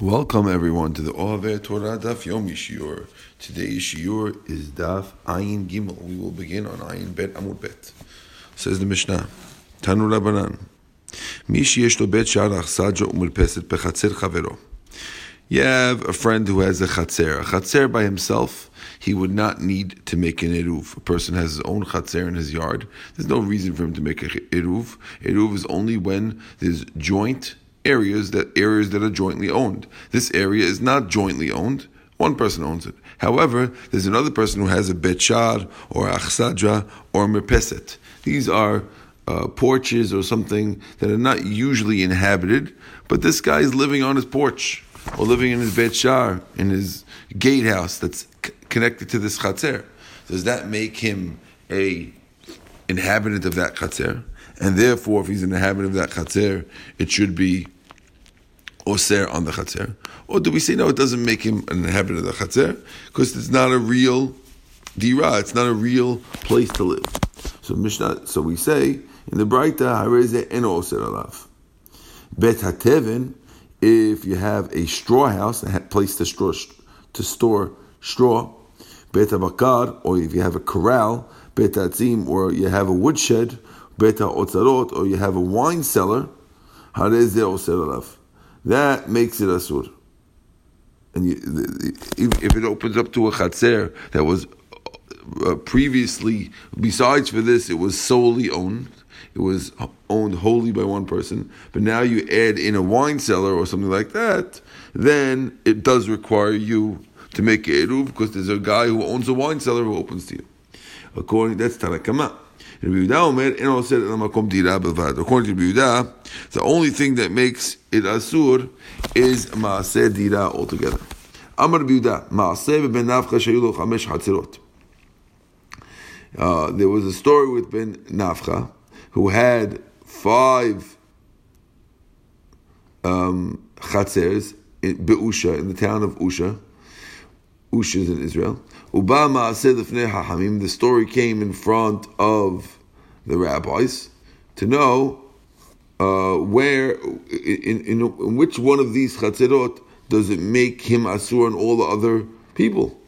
Welcome everyone to the Ohaveh Torah Daf Yom Shiur. Today's Shiur is Daf Ayin Gimel. We will begin on Ayin Bet Amud Bet. Says the Mishnah, Tanu Rabanan. Mi sheyesh lo bet she'arach sadja u'mulpeset bechatzer chavero. You have a friend who has a chatzer by himself. He would not need to make an eruv. A person has his own chatzer in his yard. There's no reason for him to make an eruv. Eruv is only when there's joint areas that are jointly owned. This area is not jointly owned. One person owns it. However, there's another person who has a betshar or achsadra or merpeset. These are porches or something that are not usually inhabited, but this guy is living on his porch or living in his betshar, in his gatehouse that's connected to this chatzer. Does that make him a inhabitant of that chatzer? And therefore, if he's an inhabitant of that chatzer, it should be oser on the chatzer. Or do we say, no, it doesn't make him an inhabitant of the chatzer? Because it's not a real dira, it's not a real place to live. So we say, in the Braita, hareze eno oser alav. Bet hateven, if you have a straw house, a place to store straw, bet habakar, or if you have a corral, bet hatzim, or you have a woodshed, Beta otzarot, or you have a wine cellar, that makes it asur. And if it opens up to a chatzer that was previously, besides for this, it was solely owned. It was owned wholly by one person. But now you add in a wine cellar or something like that, then it does require you to make eruv, because there's a guy who owns a wine cellar who opens to you. That's Tanakama. According to Rebbe Yehuda, the only thing that makes it asur is maaseh dira altogether. Amar Rebbe Yehuda, maaseh Ben Nafcha shayu lo chamesh chatzerot. There was a story with Ben Nafcha who had five chatzers in Usha, in the town of Usha. Usha is in Israel. Uba maaseh lefnei hachamim. The story came in front of the rabbis to know where, in which one of these chatzerot does it make him asur and all the other people.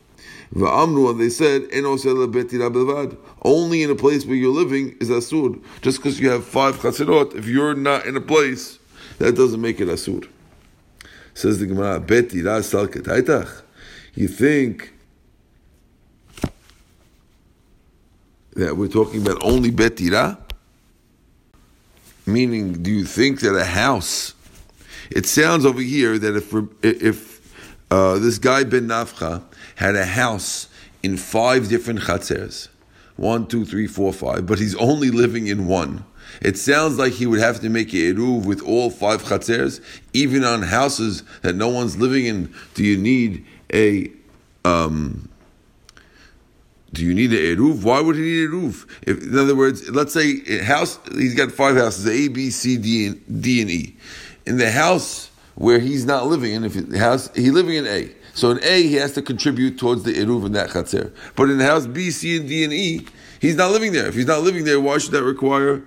Va'amnu, and they said, en oseh lebet dira belvad. Only in a place where you're living is asur. Just because you have five chatzerot, if you're not in a place, that doesn't make it asur. Says the Gemara, bet dira sal ketaitach. You think that we're talking about only bet dira? Meaning, do you think that a house? It sounds over here that if this guy Ben Nafcha had a house in five different chatzers, 1, 2, 3, 4, 5, but he's only living in one. It sounds like he would have to make an eruv with all five chatzers, even on houses that no one's living in. Do you need an eruv? Why would he need an eruv? In other words, let's say a house. He's got five houses: A, B, C, D, and E. In the house where he's not living in, if the house he's living in A, so in A he has to contribute towards the eruv in that chatzer. But in the house B, C, and D, and E, he's not living there. If he's not living there, why should that require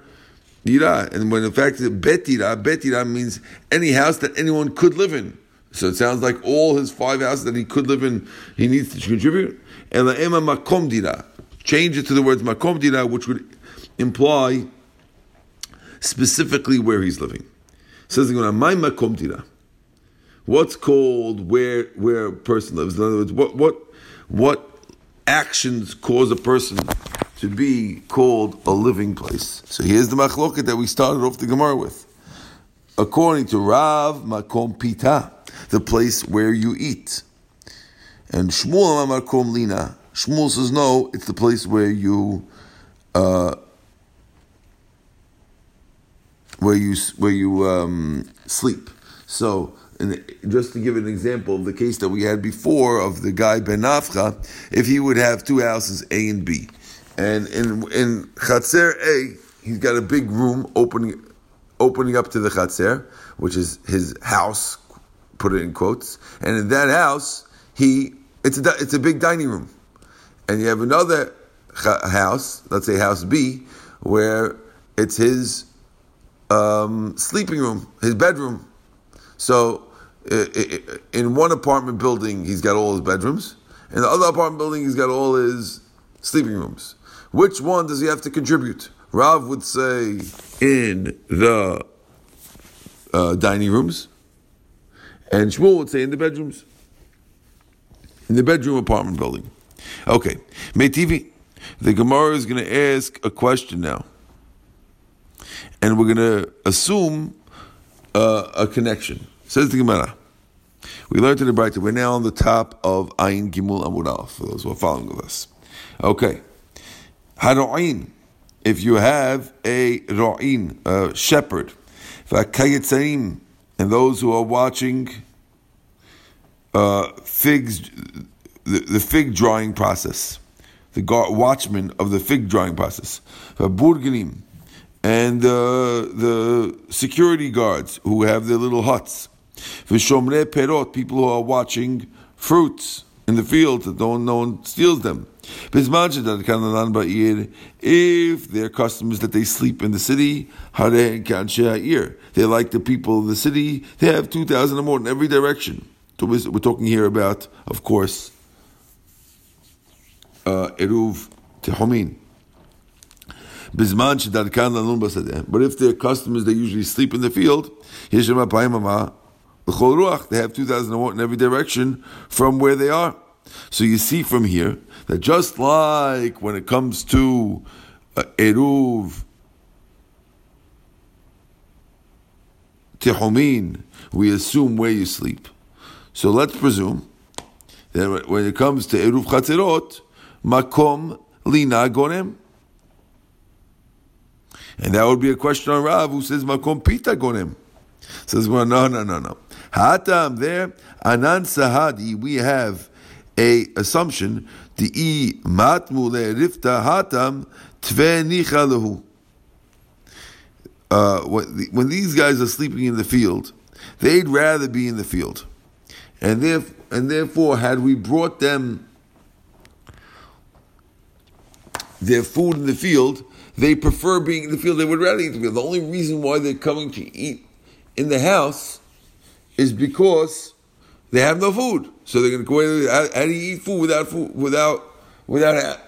dira? And when in fact bet dira means any house that anyone could live in. So it sounds like all his five houses that he could live in, he needs to contribute. And la'ema makom dira. Change it to the words makom dira, which would imply specifically where he's living. Says the Gemara, my makom dira. What's called where a person lives? In other words, what actions cause a person to be called a living place? So here's the machloket that we started off the Gemara with. According to Rav Makom Pita, the place where you eat. And Shmuel Makom Lina. Shmuel says, no, it's the place where you sleep. So, and just to give an example of the case that we had before of the guy Ben Nafcha, if he would have two houses, A and B, and in Chatzer A, he's got a big room opening up to the chatzer, which is his house, put it in quotes, and in that house, it's a big dining room. And you have another house, let's say house B, where it's his sleeping room, his bedroom. So in one apartment building, he's got all his bedrooms. In the other apartment building, he's got all his sleeping rooms. Which one does he have to contribute? Rav would say in the dining rooms, and Shmuel would say in the bedrooms, in the bedroom apartment building. Okay, Meitivi, the Gemara is going to ask a question now, and we're going to assume a connection. Says the Gemara, we learned in the Braita. We're now on the top of Ayin Gimel Amud Aleph for those who are following with us. Okay, Haro'in, if you have a Ro'in, a shepherd, and those who are watching figs, the fig drying process, the watchmen of the fig drying process, and the security guards who have their little huts, people who are watching fruits in the fields that no one steals them. If their customers that they sleep in the city, they like the people of the city, they have 2,000 or more in every direction. So we're talking here about, of course, Eruv Tehomin. But if their customers, they usually sleep in the field, they have 2,000 or more in every direction from where they are. So you see from here that just like when it comes to Eruv Tehomin, we assume where you sleep. So let's presume that when it comes to Eruv Chatzerot, Makom Lina Gonem. And that would be a question on Rav who says Makom Pita Gonem. Says, well, no. Hatam there, Anan Sahadi, we have a assumption, the e matmu le rifta hatam tvenichalahu. When these guys are sleeping in the field, they'd rather be in the field, and therefore, had we brought them their food in the field, they prefer being in the field. They would rather eat in the field. The only reason why they're coming to eat in the house is because they have no food, so they're going to go away. How do you eat food without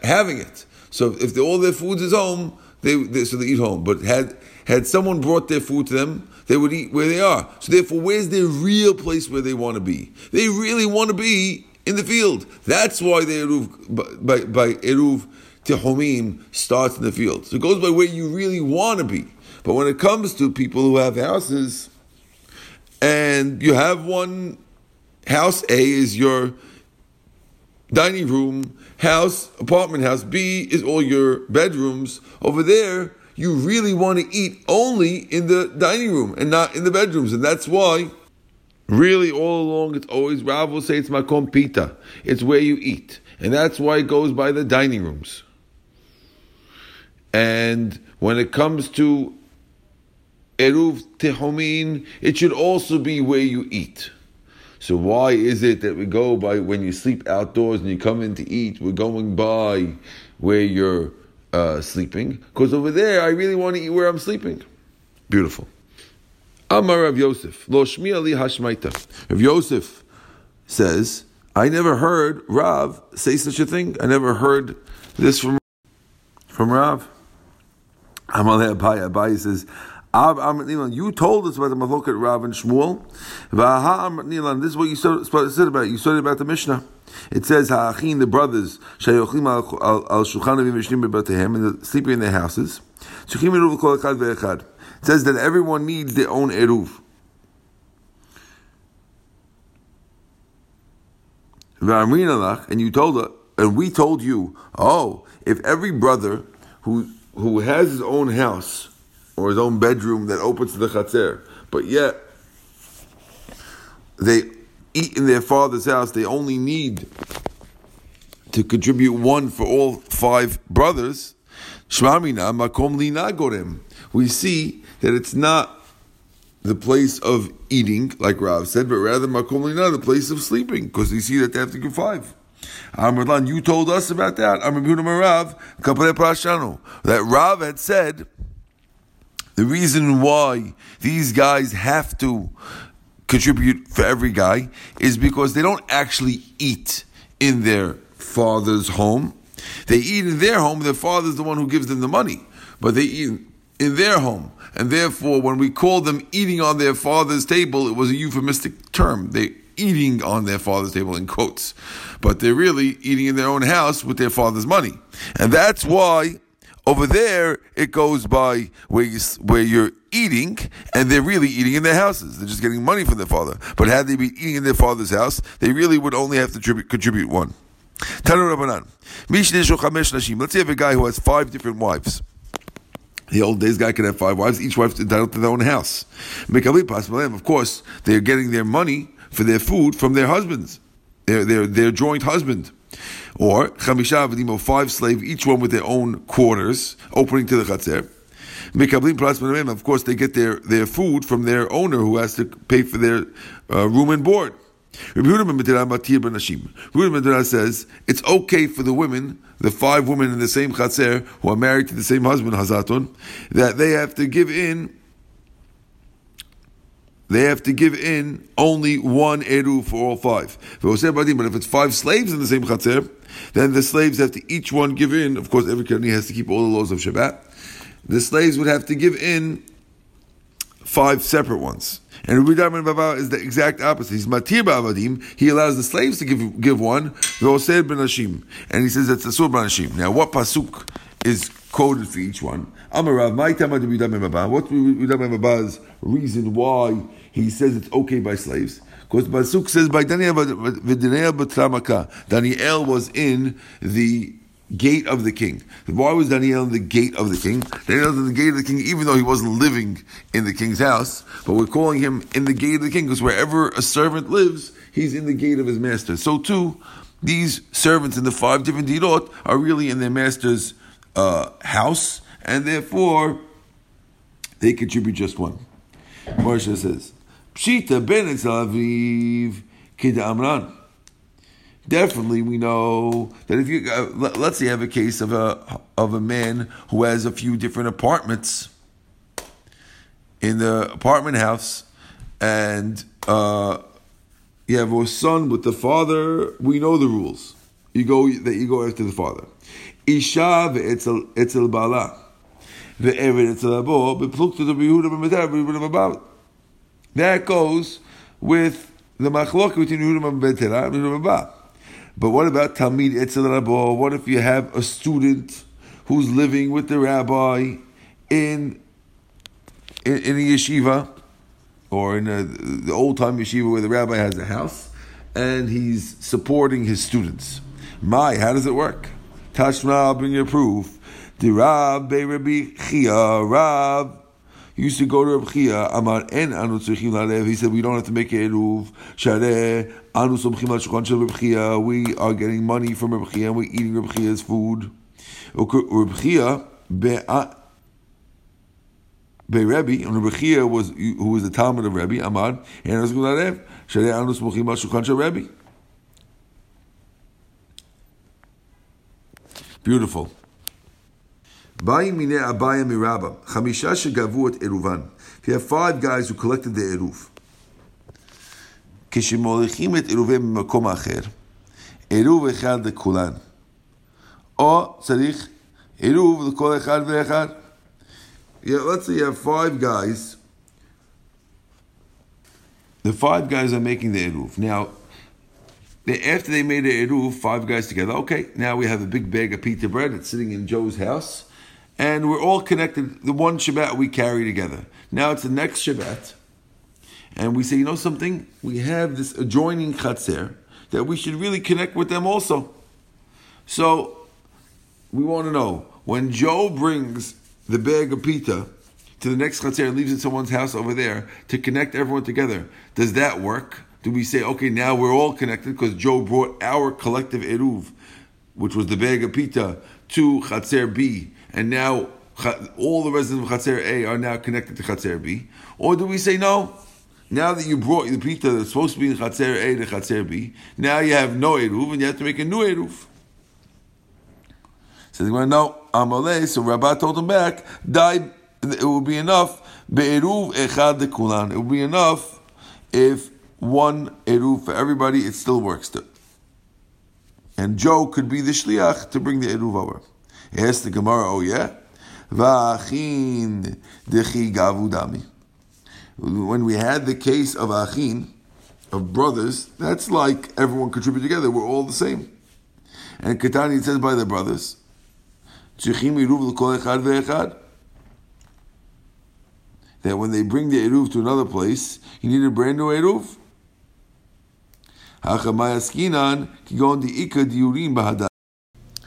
having it? So if all their food is home, they eat home. But had someone brought their food to them, they would eat where they are. So therefore, where's their real place where they want to be? They really want to be in the field. That's why they by Eruv Tehomim starts in the field. So it goes by where you really want to be. But when it comes to people who have houses, and you have one. House A is your dining room, apartment house B is all your bedrooms. Over there, you really want to eat only in the dining room and not in the bedrooms. And that's why, really all along, it's always, Rav will say it's Makom Pita. It's where you eat. And that's why it goes by the dining rooms. And when it comes to Eruv Tehomin, it should also be where you eat. So why is it that we go by when you sleep outdoors and you come in to eat, we're going by where you're sleeping? Because over there, I really want to eat where I'm sleeping. Beautiful. Amar Rav Yosef, Lo Shmi'a Li Hashmaita. Rav Yosef says, I never heard Rav say such a thing. I never heard this from Rav. Amalei Abay. Abay says, you told us about the Machloket Rav and Shmuel. This is what you said about it. You said about the Mishnah. It says, Ha'achin, the brothers, Shayochlim al Shulchan Avim Yishnim B'Bateihem, and they're sleeping in their houses. It says that everyone needs their own Eruv. And you told us, and we told you, if every brother who has his own house, or his own bedroom that opens to the chatzer, but yet they eat in their father's house, they only need to contribute one for all five brothers. We see that it's not the place of eating, like Rav said, but rather the place of sleeping, because we see that they have to give five. You told us about that. That Rav had said, the reason why these guys have to contribute for every guy is because they don't actually eat in their father's home. They eat in their home, their father's the one who gives them the money, but they eat in their home. And therefore, when we call them eating on their father's table, it was a euphemistic term. They're eating on their father's table in quotes, but they're really eating in their own house with their father's money. And that's why over there, it goes by where you're eating, and they're really eating in their houses. They're just getting money from their father. But had they been eating in their father's house, they really would only have to contribute one. Tanu Rabanan. Let's say you have a guy who has 5 different wives. The old days guy could have 5 wives. Each wife's entitled to their own house. Of course, they're getting their money for their food from their husbands, their joint husband. Or 5 slaves, each one with their own quarters, opening to the chatzer. Of course, they get their food from their owner who has to pay for their room and board. Rebbe Yehuda says, it's okay for the women, the 5 women in the same chatzer, who are married to the same husband, Hazatun, that they have to give in. They have to give in only 1 eruv for all 5. But if it's 5 slaves in the same chatzer, then the slaves have to each one give in. Of course, every kani has to keep all the laws of Shabbat. The slaves would have to give in 5 separate ones. And Rehidah Baba is the exact opposite. He's matir ba'avadim. He allows the slaves to give one. And he says that's asur b'nashim. Now, what pasuk is quoted for each one? What's Rehidah Baba's reason why he says it's okay by slaves? Because pasuk says by Daniel was in the gate of the king. Why was Daniel in the gate of the king? Daniel was in the gate of the king even though he wasn't living in the king's house, but we're calling him in the gate of the king because wherever a servant lives, he's in the gate of his master. So too, these servants in the 5 different dirot are really in their master's house, and therefore they contribute just one. Marsha says, Pshita ben Etzel Aviv Kid Amran. Definitely, we know that if you let's say you have a case of a man who has a few different apartments in the apartment house, and you have a son with the father. We know the rules. You go after the father. Isha ve'etzel bala ve'eved etzel abo beplukta b'yehuda b'metar b'yehuda b'bal. That goes with the machlok between Yehuda b'metar and Yehuda b'bal. But what about Talmid Etzel Rabbi? What if you have a student who's living with the rabbi in a yeshiva or in the old-time yeshiva where the rabbi has a house and he's supporting his students? How does it work? Tashma, I'll bring you a proof. The Rabbi Chia, Rav used to go to Reb Chia. Amar en anu tzrichim lalev. He said we don't have to make eruv. Shareh anu somchim al shulchan shel Reb Chia. We are getting money from Reb Chia and we're eating Reb Chia's food. Reb Chia beRebbi, and Reb Chia who was the Talmud of Rebbi Amad. And anu lalev. Shareh anu somchim al shulchan shel Rebbi. Beautiful. If you have 5 guys who collected their eruv, let's say you have 5 guys. The 5 guys are making the eruv. Now, after they made the eruv, 5 guys together, okay, now we have a big bag of pita bread. It's sitting in Joe's house. And we're all connected. The one Shabbat we carry together. Now it's the next Shabbat. And we say, you know something? We have this adjoining chatzer that we should really connect with them also. So we want to know, when Joe brings the bag of pita to the next chatzer and leaves it in someone's house over there to connect everyone together, does that work? Do we say, okay, now we're all connected because Joe brought our collective eruv, which was the bag of pita, to chatzer B, and now all the residents of Chatzer A are now connected to Chatzer B? Or do we say, no, now that you brought the pita that's supposed to be in Chatzer A to Chatzer B, now you have no eruv, and you have to make a new eruv? So they went, no, Amalei, so Rabbah told them back, it will be enough, be'eruv echad de kulan. It will be enough if one eruv for everybody, it still works too. And Joe could be the shliach to bring the eruv over. Yes, the Gemara, oh yeah. V'achin dechi gavudami. When we had the case of achin, of brothers, that's like everyone contributed together. We're all the same. And Ketani, it says by the brothers, that when they bring the eruv to another place, you need a brand new eruv.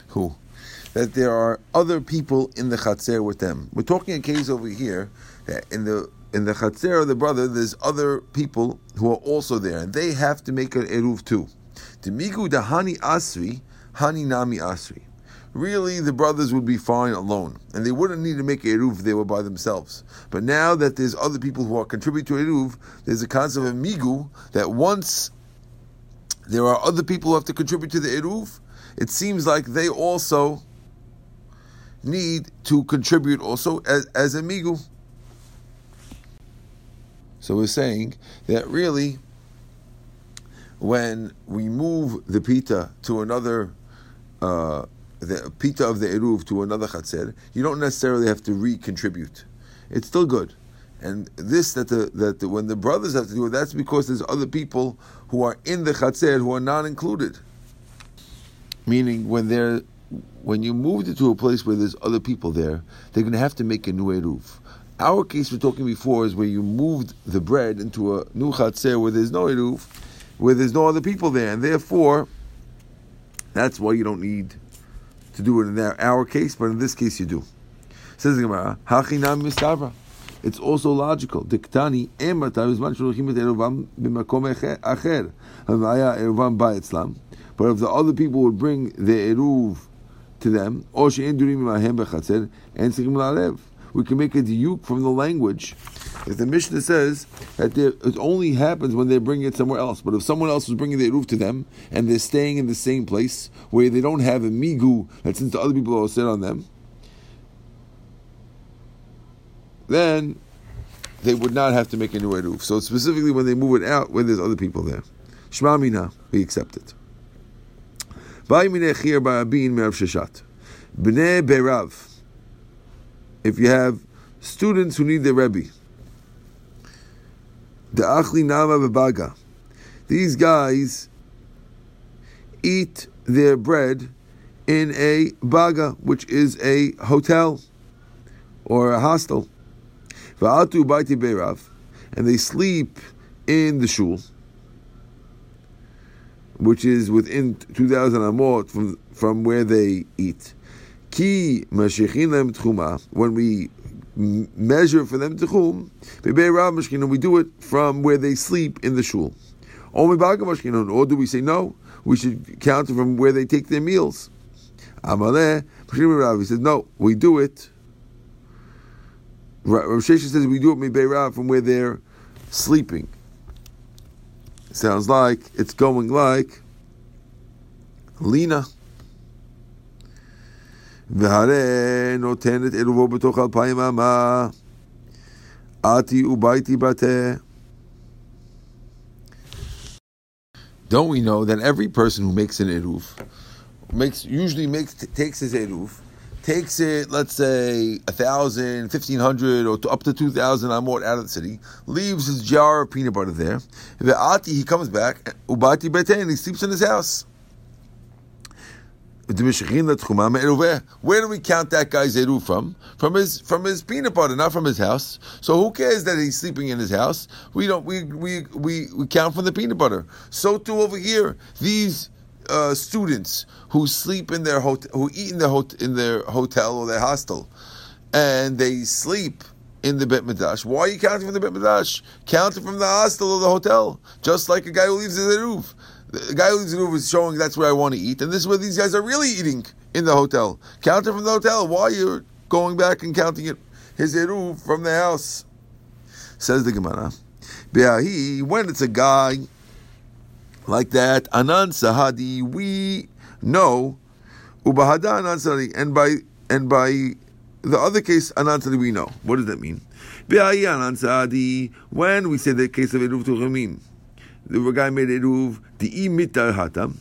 Who? That there are other people in the chatzer with them. We're talking a case over here that in the chatzer of the brother, there's other people who are also there, and they have to make an eruv too. Demigu dahani asri, hani nami asri. Really, the brothers would be fine alone, and they wouldn't need to make eruv if they were by themselves. But now that there's other people who are contributing to eruv, there's a concept of migu that once there are other people who have to contribute to the eruv, it seems like they also need to contribute also as a migu. So we're saying that really, when we move the pita to another, the pita of the eruv to another chatzer, you don't necessarily have to re-contribute. It's still good. And this, that when the brothers have to do it, that's because there's other people who are in the chatzer who are not included. Meaning, when you move it to a place where there's other people there, they're going to have to make a new eruv. Our case we're talking before is where you moved the bread into a new chatzer where there's no eruv, where there's no other people there, and therefore, that's why you don't need to do it in our case, but in this case you do. Says the Gemara, Hachinam Mistabra. It's also logical. Diktani ematam is manchuluchim eruvam b'makom acher havaya eruvam ba'etzlam. But if the other people would bring the eruv to them, or she'en durim imahem bechatzer and sikim la'alev, we can make a diuk from the language. If the Mishnah says that it only happens when they bring it somewhere else, but if someone else is bringing the eruv to them and they're staying in the same place where they don't have a migu, that since the other people are set on them, then they would not have to make a new eruv. So specifically when they move it out, when there's other people there. Shema mina, we accept it. If you have students who need the Rebbe, these guys eat their bread in a baga, which is a hotel or a hostel. And they sleep in the shul, which is within 2,000 amot from where they eat. When we measure for them tchum, we do it from where they sleep in the shul. Or do we say no? We should count it from where they take their meals. He says no. We do it. Rav Shesha says we do it mibeirav from where they're sleeping. Sounds like it's going like lina. V'hareh notenet eruvo b'toch alpayim ama ati ubayti bateh. Don't we know that every person who makes an eruv takes his eruv, takes it, let's say, 1,000, 1,500, or up to 2,000 amot out of the city, leaves his jar of peanut butter there. Ve'ati, he comes back, ubati beten, and he sleeps in his house. Where do we count that guy's eruv from? From his peanut butter, not from his house. So who cares that he's sleeping in his house? We count from the peanut butter. So too over here, these students who sleep in their who eat in their hotel or their hostel, and they sleep in the Beit Midrash. Why are you counting from the Beit Midrash? Count it from the hostel or the hotel, just like a guy who leaves his eruv. The guy who leaves his eruv is showing that's where I want to eat, and this is where these guys are really eating in the hotel. Count it from the hotel. Why are you going back and counting it his eruv from the house? Says the Gemara, when it's a guy like that, Anan Sahadi, we know Ubahada Anan Sahadi, and by the other case, Anan Sahadi, we know. What does that mean? When we say the case of Eruv to Chamim, the guy made Eruv to imitar Hatam,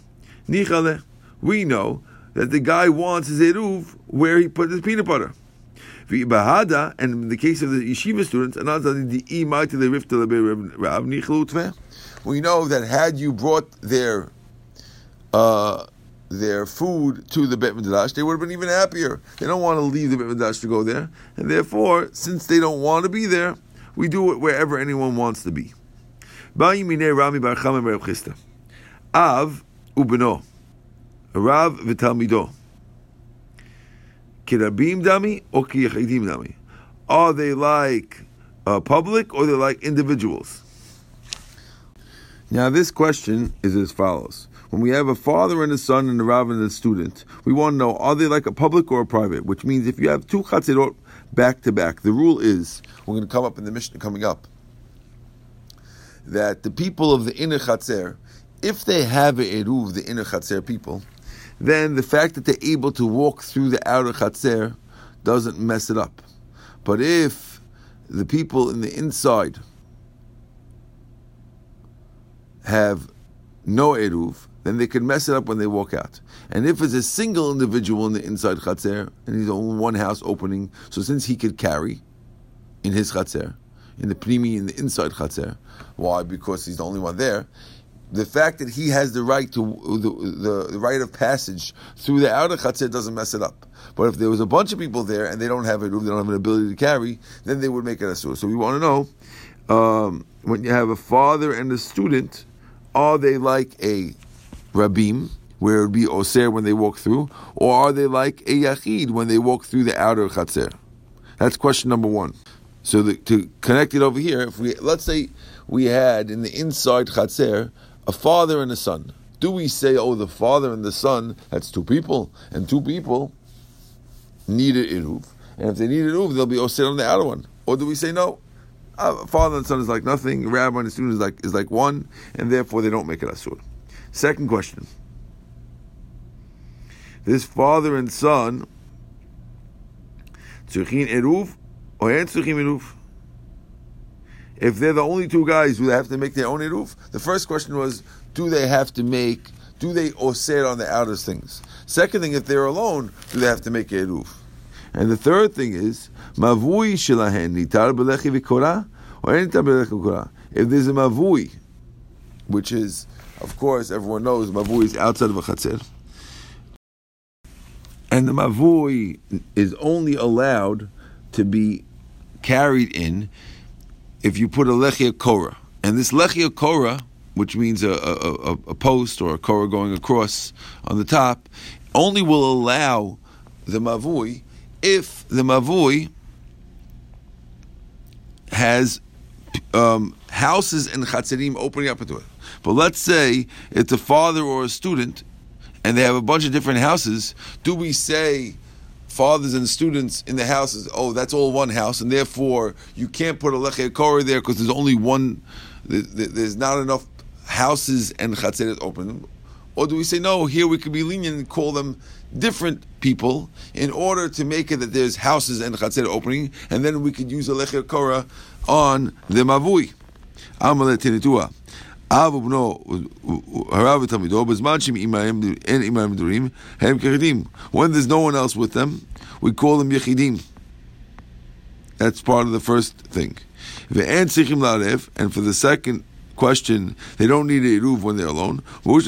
Nichale, we know that the guy wants his Eruv where he put his peanut butter. V'ibahada, and in the case of the yeshiva students, we know that had you brought their food to the Bet Midrash, they would have been even happier. They don't want to leave the Bet Midrash to go there, and therefore, since they don't want to be there, we do it wherever anyone wants to be. Av ubeno, Rav v'talmido. Kirabim dami or kiyachidim dami? Are they like public or they like individuals? Now this question is as follows. When we have a father and a son and a Rav and a student, we want to know, are they like a public or a private? Which means if you have two chatzirot back to back, the rule is, we're going to come up in the Mishnah coming up, that the people of the inner chatzir, if they have a eruv, the inner chatzir people, then the fact that they're able to walk through the outer chatzer doesn't mess it up. But if the people in the inside have no eruv, then they can mess it up when they walk out. And if it's a single individual in the inside chatzer, and he's only one house opening, so since he could carry in his chatzer, in the pnimi, in the inside chatzer, why? Because he's the only one there. The fact that he has the right to the right of passage through the outer chatzir doesn't mess it up. But if there was a bunch of people there and they don't have it, they don't have an ability to carry, then they would make it asur. So we want to know, when you have a father and a student, are they like a rabim, where it would be oser when they walk through, or are they like a yachid when they walk through the outer chatzir? That's question number one. So to connect it over here, if we let's say we had in the inside chatzir a father and a son. Do we say, oh, the father and the son, that's two people, and two people need an iruv. And if they need an iruv, they'll be osir on the outer one. Or do we say, no, father and son is like nothing, rabbi and student is like one, and therefore they don't make it asur. Second question. This father and son, tzurchin iruv, or ain't tzurchin iruv? If they're the only two guys who have to make their own eruv, the first question was, do they oser on the outer things? Second thing, if they're alone, do they have to make eruv? And the third thing is, mavui shelahen nitar b'lechi v'korah or nitar b'lechi v'korah. If there's a mavui, which is, of course, everyone knows, mavui is outside of a chatzir, and the mavui is only allowed to be carried in if you put a lechia korah, and this lechia korah, which means a post or a korah going across on the top, only will allow the mavui if the mavui has houses and chatzerim opening up into it. But let's say it's a father or a student, and they have a bunch of different houses. Do we say fathers and students in the houses, oh, that's all one house, and therefore you can't put a lechei korah there because there's only one, there's not enough houses and chatzeret open? Or do we say, no, here we could be lenient and call them different people in order to make it that there's houses and chatzeret opening, and then we could use a lechei korah on the mavui? Amalei tenitua. When there's no one else with them, we call them yechidim. That's part of the first thing. And for the second question, they don't need a eruv when they're alone. But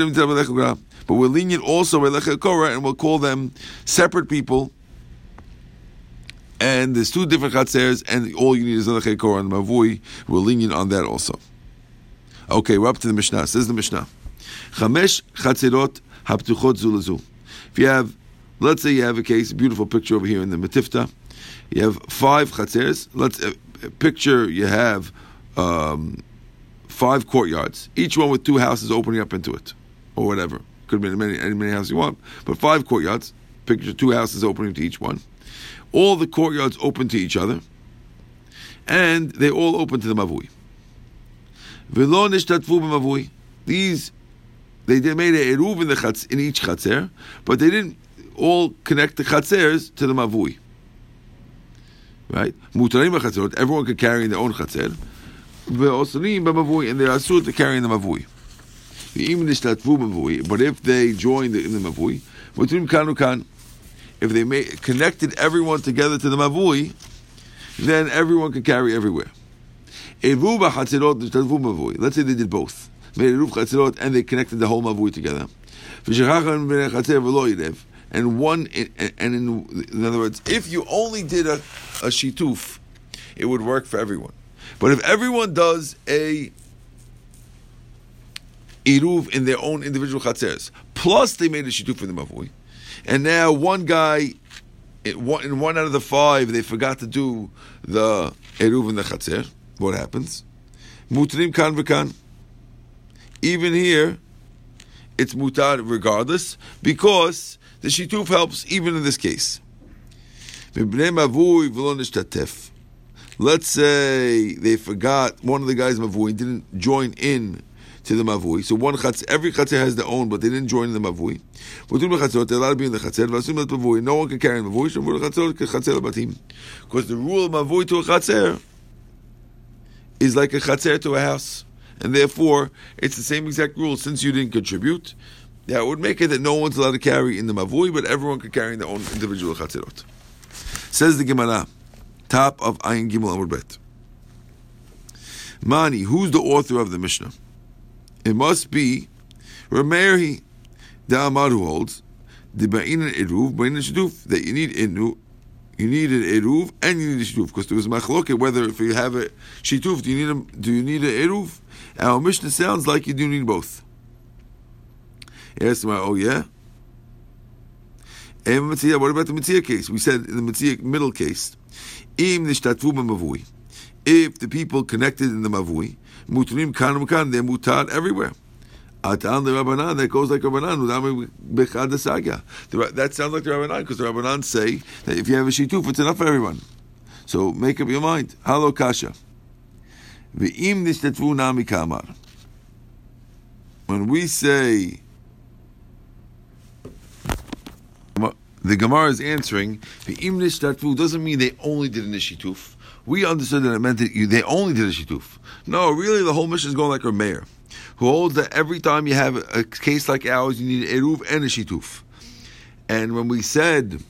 we're lenient also by lechei korah, and we'll call them separate people. And there's two different chatzers, and all you need is lechei korah and mavui. We're lenient on that also. Okay, we're up to the Mishnah. Says the Mishnah, Chamesh chatzirot haptuchot zulazu. If you have, let's say you have a case, beautiful picture over here in the Metifta. You have five chatzers. Let's picture you have five courtyards, each one with two houses opening up into it, or whatever. Could be any many houses you want, but five courtyards. Picture two houses opening to each one. All the courtyards open to each other, and they all open to the mavui. V'lo nishtatfu b'mavui. These, they made a eruv in each chatzer, but they didn't all connect the chatzers to the mavui. right? Mutarim b'chatzot, everyone can carry their own chatzot. Ve'osanim b'mavui, and they're asur to carry in the mavui. Even nishtlatvu mavui, but if they join in the mavui, mutarim kanu kan. If they connected everyone together to the mavui, then everyone can carry everywhere. Eruv b'chatzot nishtlatvu mavui. Let's say they did both. Made eruv chatzot and they connected the whole mavui together. V'shachachan b'nei chatzot v'lo yidev. And one, in other words, if you only did a shituf, it would work for everyone. But if everyone does a iruv in their own individual chatzeres, plus they made a shituf in the mavui, and now one guy, in one out of the five, they forgot to do the iruv in the chatzer, what happens? Mutrim kan v'kan. Even here, it's mutar regardless, because the shituf helps even in this case. Let's say they forgot, one of the guys mavui didn't join in to the mavui. So one chatz, every chatzer has their own, but they didn't join in the mavui. They're allowed to be in the chatzer. No one can carry in mavui. Because the rule of mavui to a chatzer is like a chatzer to a house. And therefore, it's the same exact rule. Since you didn't contribute, that would make it that no one's allowed to carry in the mavui, but everyone can carry in their own individual chatzerot. Says the Gemara, top of Ayin Gimel Amud Bet. Mani, who's the author of the Mishnah? It must be Rebbi Meir, the Amad, who holds the ba'in and eruv, ba'in and shiduf, that you need an eruv and you need a shiduf, because there was machloket whether if you have a shiduf, do you need an eruv? Our Mishnah sounds like you do need both. Yes, oh yeah. And what about the Mitzia case? We said in the Mitzia middle case, if the people connected in the mavui, mutunim kanum kan, they're mutar everywhere. Atan the Rabbanan, that goes like Rabbanan. That sounds like the Rabbanan because the Rabbanan say that if you have a shituf, it's enough for everyone. So make up your mind. Halo kasha. Ve'im nishtatvu nami kamar. When we say the Gemara is answering, the im nishtatvu doesn't mean they only did a nishituf. We understood that it meant that they only did a shituf. No, really the whole mission is going like Rebbi Meir, who holds that every time you have a case like ours, you need an eruv and a shituf. And when we said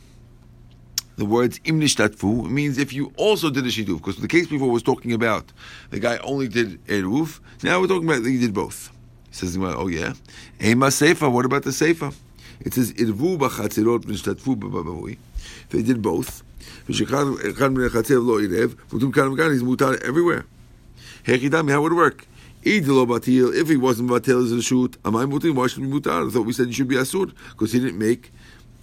the words im nishtatvu, it means if you also did a shituf, because the case before was talking about the guy only did eruv, now we're talking about that he did both. He says, oh yeah, ema seifa, what about the seifa? It says, they did both. He's mutar everywhere. How would it work? If he wasn't batil as a shoot, why should be mutar? I thought we said he should be asur, because he didn't make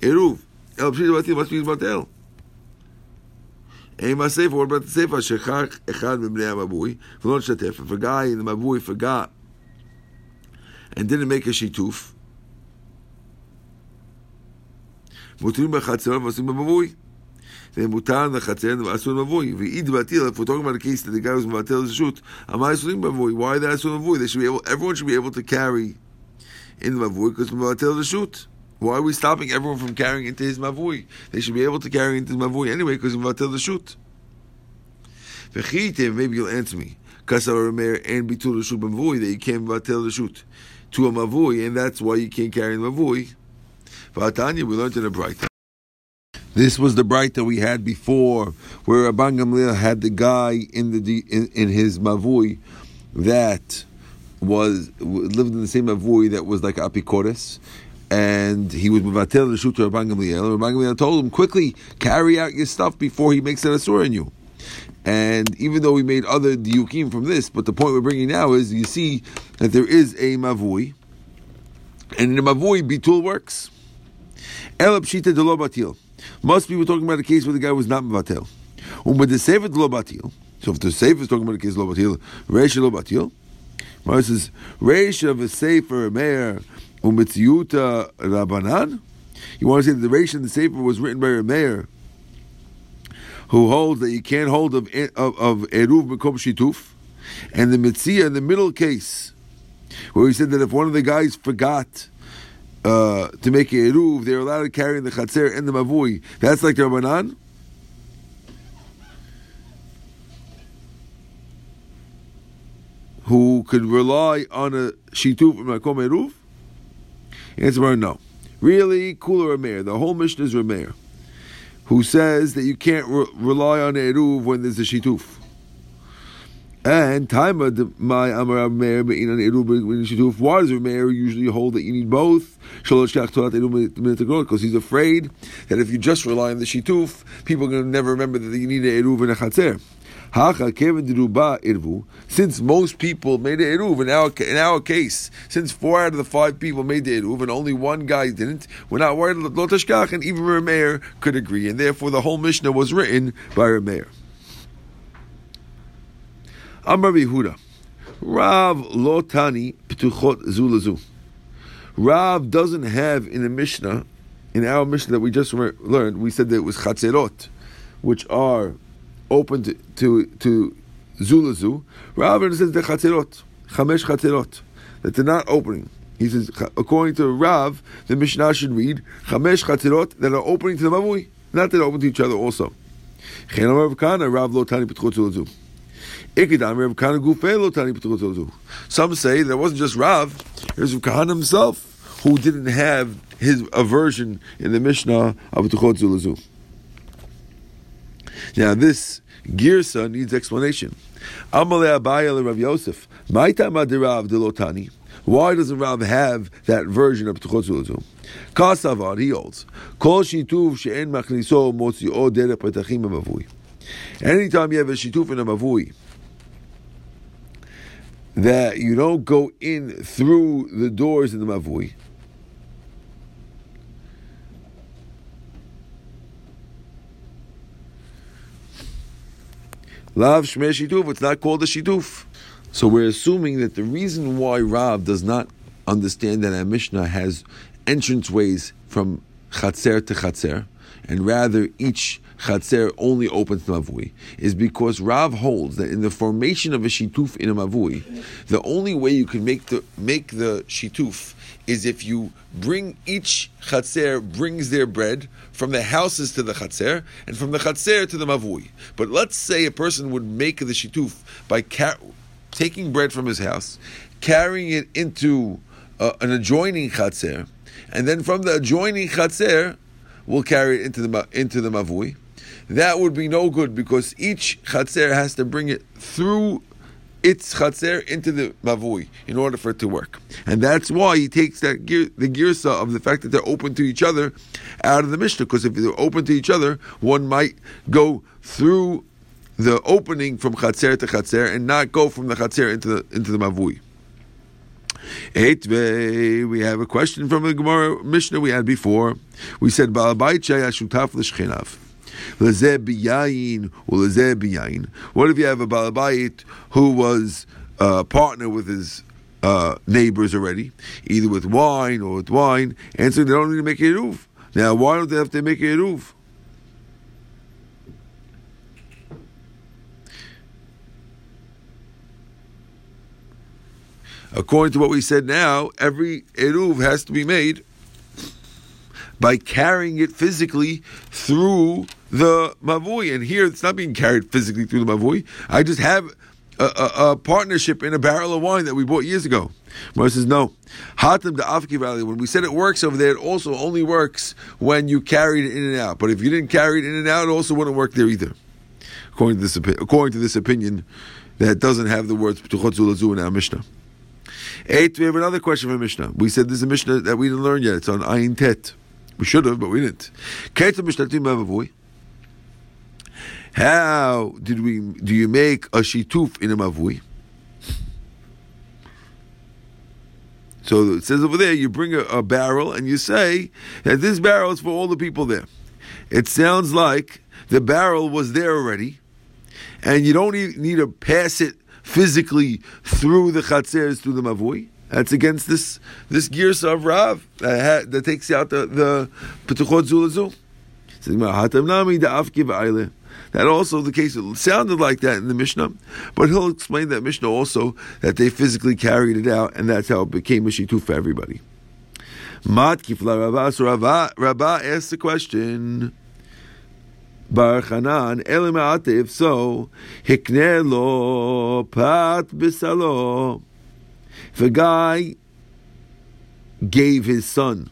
eruv. Must be batil. What about the seifa? If a guy in the mabui forgot and didn't make a shituf, Muturim b'chatzer v'asun b'mavui. Then mutar b'chatzer v'asun b'mavui. V'id b'atil. If we're talking about a case that the guy was b'atil is a shoot, amai asunim b'mavui. Why the asun b'mavui? They should be able. Everyone should be able to carry in the mavui because b'atil is a shoot. Why are we stopping everyone from carrying into his mavui? They should be able to carry into his mavui anyway because b'atil is a shoot. V'chitim. Maybe you'll answer me. Kasar Meir and bitul shoot b'mavui that you can't b'atil the shoot to a mavui, and that's why you can't carry in the mavui. Tanya, we learned in a braita. This was the braita we had before, where Rabban Gamliel had the guy in his mavui that lived in the same mavui that was like Apikores, and he was mevatel the shoot to Rabban Gamliel. And Rabban Gamliel told him quickly, carry out your stuff before he makes an asur on you. And even though we made other diyukim from this, but the point we're bringing now is you see that there is a mavui, and in the mavui bitul works. El pshita de lo batil. Most people talking about a case where the guy was not mevatel. But the sefer de lo batil. So if the sefer is talking about a case lo batil, reisha lo batil. Mara says reisha v'sefer meir u'mitziyuta rabanan. You want to say that the reisha and the sefer was written by a meir who holds that you can't hold of eruv mekom shituf, and the mitzia in the middle case where he said that if one of the guys forgot to make a eruv, they're allowed to carry in the chatzer and the mavui. That's like the Rabbanan. who could rely on a shituf from Makom Eruv? Answer: no. Really, Kula Rameir. The whole Mishnah is Rameir, who says that you can't rely on Eruv when there's a shituf. And Taima my Amar Rameir be'inan Eruv be'inan shituf. Why does Rameir usually hold that you need both? Because he's afraid that if you just rely on the shituf, people are going to never remember that you need an Eruv and a Chatzer. Since most people made the Eruv, in our case, since 4 out of the 5 people made the Eruv and only one guy didn't, we're not worried that Lo Tashkach, and even Rebbi Meir could agree. And therefore the whole Mishnah was written by Rebbi Meir. Amar Rebbe Yehuda, Rav Lo Tani P'tuchot Zu L'Zu. Rav doesn't have in the Mishnah, in our Mishnah that we just learned, we said that it was Chatzerot, which are open to Zulazu. Rav says the Chatzerot, Chamesh Chatzerot, that they're not opening. He says, according to Rav, the Mishnah should read Chamesh Chatzerot that are opening to the Mavui, not that are open to each other also. Rav Kahan, Rav Lo Tani P'tuchot Zulazu. Ikidam Rav Kahan Gufei Lo Tani P'tuchot Zulazu. Some say that it wasn't just Rav, it was Rav Kahan himself who didn't have his aversion in the Mishnah of P'tuchot Zulazu. Now this girsa needs explanation. Amalei Abay le Rav Yosef. Ma'itama de Rav de Lotani. Why doesn't Rav have that version of P'tuchot Zulazu? Kasavar, he holds. Kol shituv she'en machniso motzi'o derech petachim hamavui. Anytime you have a shituf in a mavui, that you don't go in through the doors in the mavui. Lav Shmei Shituf, it's not called a Shituf. So we're assuming that the reason why Rav does not understand that our Mishnah has entranceways from Chatzer to Chatzer, and rather each Chatzer only opens to Mavui, is because Rav holds that in the formation of a Shituf in a Mavui, the only way you can make the Shituf is if you bring each Chatzer brings their bread from the houses to the Chatzer and from the Chatzer to the Mavui. But let's say a person would make the Shituf by taking bread from his house, carrying it into an adjoining Chatzer, and then from the adjoining Chatzer will carry it into the Mavui. That would be no good because each Chatzer has to bring it through its Chatzer into the Mavui in order for it to work. And that's why he takes that the girsa of the fact that they're open to each other out of the Mishnah, because if they're open to each other, one might go through the opening from Chatzer to Chatzer and not go from the Chatzer into the Mavui. Eitvei, we have a question from the Gemara Mishnah we had before. We said, what if you have a Baal Bayit who was a partner with his neighbors already, either with wine or with wine, and so they don't need to make a Eruv. Now, why don't they have to make a Eruv? According to what we said now, every Eruv has to be made by carrying it physically through the Mavui. And here, it's not being carried physically through the Mavui. I just have a partnership in a barrel of wine that we bought years ago. Mara says, no. Hatam the Afki Valley, when we said it works over there, it also only works when you carried it in and out. But if you didn't carry it in and out, it also wouldn't work there either. According to this opinion, that doesn't have the words P'tuchot Zulazu in our Mishnah. 8, we have another question from Mishnah. We said this is a Mishnah that we didn't learn yet. It's on Ayin Tet. We should have, but we didn't. How did do you make a shituf in a mavui? So it says over there, you bring a barrel and you say that this barrel is for all the people there. It sounds like the barrel was there already, and you don't need to pass it physically through the chatzers, through the mavui. That's against this girsa of Rav that takes out the P'tuchot Zulazu. That also the case, it sounded like that in the Mishnah, but he'll explain that Mishnah also, that they physically carried it out, and that's how it became a shituf for everybody. Matkif la Ravah, so Ravah asks the question, Bar Hanan Elimate, if so, Hiknelo Pat Bisalo. If a guy gave his son,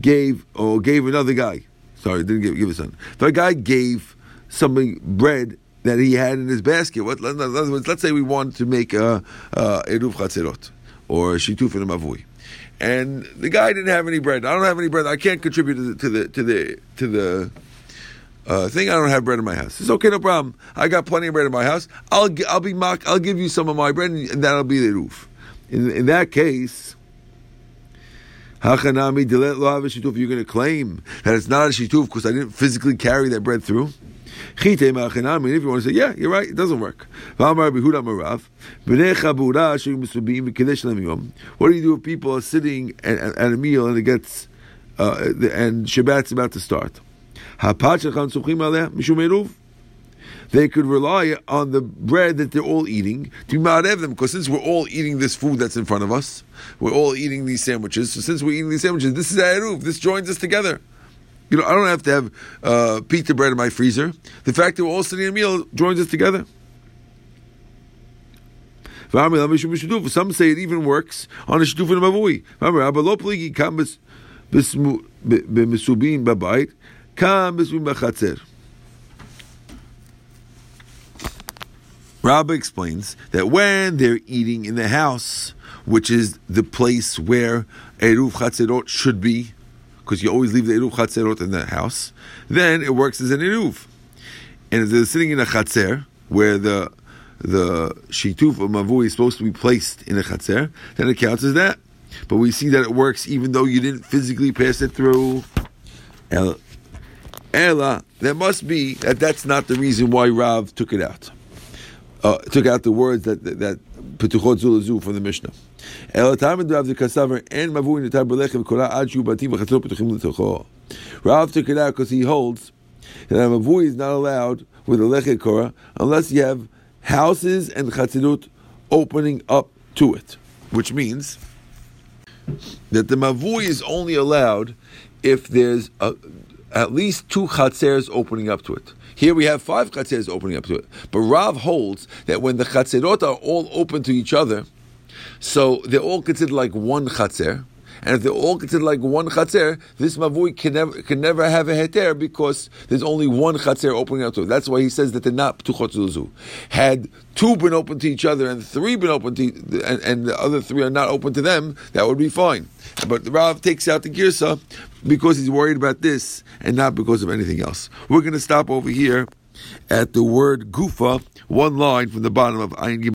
gave another guy. Sorry, didn't give his son. If a guy gave something bread that he had in his basket, in other words, let's say we want to make a eruv chatzerot or shituf in a mavui, and the guy didn't have any bread. I don't have any bread. I can't contribute to the thing. I don't have bread in my house. It's okay, no problem. I got plenty of bread in my house. I'll give you some of my bread, and that'll be the eruv. In that case, Hachanami dilet lo have a shituf. You're going to claim that it's not a shituf because I didn't physically carry that bread through. Chitei ma'achanami. If you want to say, yeah, you're right, it doesn't work. What do you do if people are sitting at a meal and it gets and Shabbat's about to start? They could rely on the bread that they're all eating to ma'arev them, because since we're all eating this food that's in front of us, we're all eating these sandwiches. So since we're eating these sandwiches, this is eruv. This joins us together. You know, I don't have to have pita bread in my freezer. The fact that we're all sitting at a meal joins us together. Some say it even works on a shiduf and a mavui. Rebbe explains that when they're eating in the house, which is the place where eruv chatzerot should be, because you always leave the eruv chatzerot in the house, then it works as an eruv. And if they're sitting in a chatzer, where the shituf or mavui is supposed to be placed in a chatzer, then it counts as that. But we see that it works even though you didn't physically pass it through. Ella, there must be that that's not the reason why Rav took it out. Took out the words that Petuchot Zulazu from the Mishnah. Rav took it out because he holds that a mavui is not allowed with a lechet korah unless you have houses and chatzirut opening up to it, which means that the mavui is only allowed if there's at least two chatzers opening up to it. Here we have five chatzers opening up to it. But Rav holds that when the chatzerot are all open to each other, so they're all considered like one chatzer, and if they're all considered like one chatzer, this mavui can never have a heter because there's only one chatzer opening up to it. That's why he says that they're not p'tuchot zuluzu. Had two been open to each other and three been open to, and the other three are not open to them, that would be fine. But Rav takes out the girsa because he's worried about this and not because of anything else. We're going to stop over here at the word gufa, one line from the bottom of Ayin Gimel.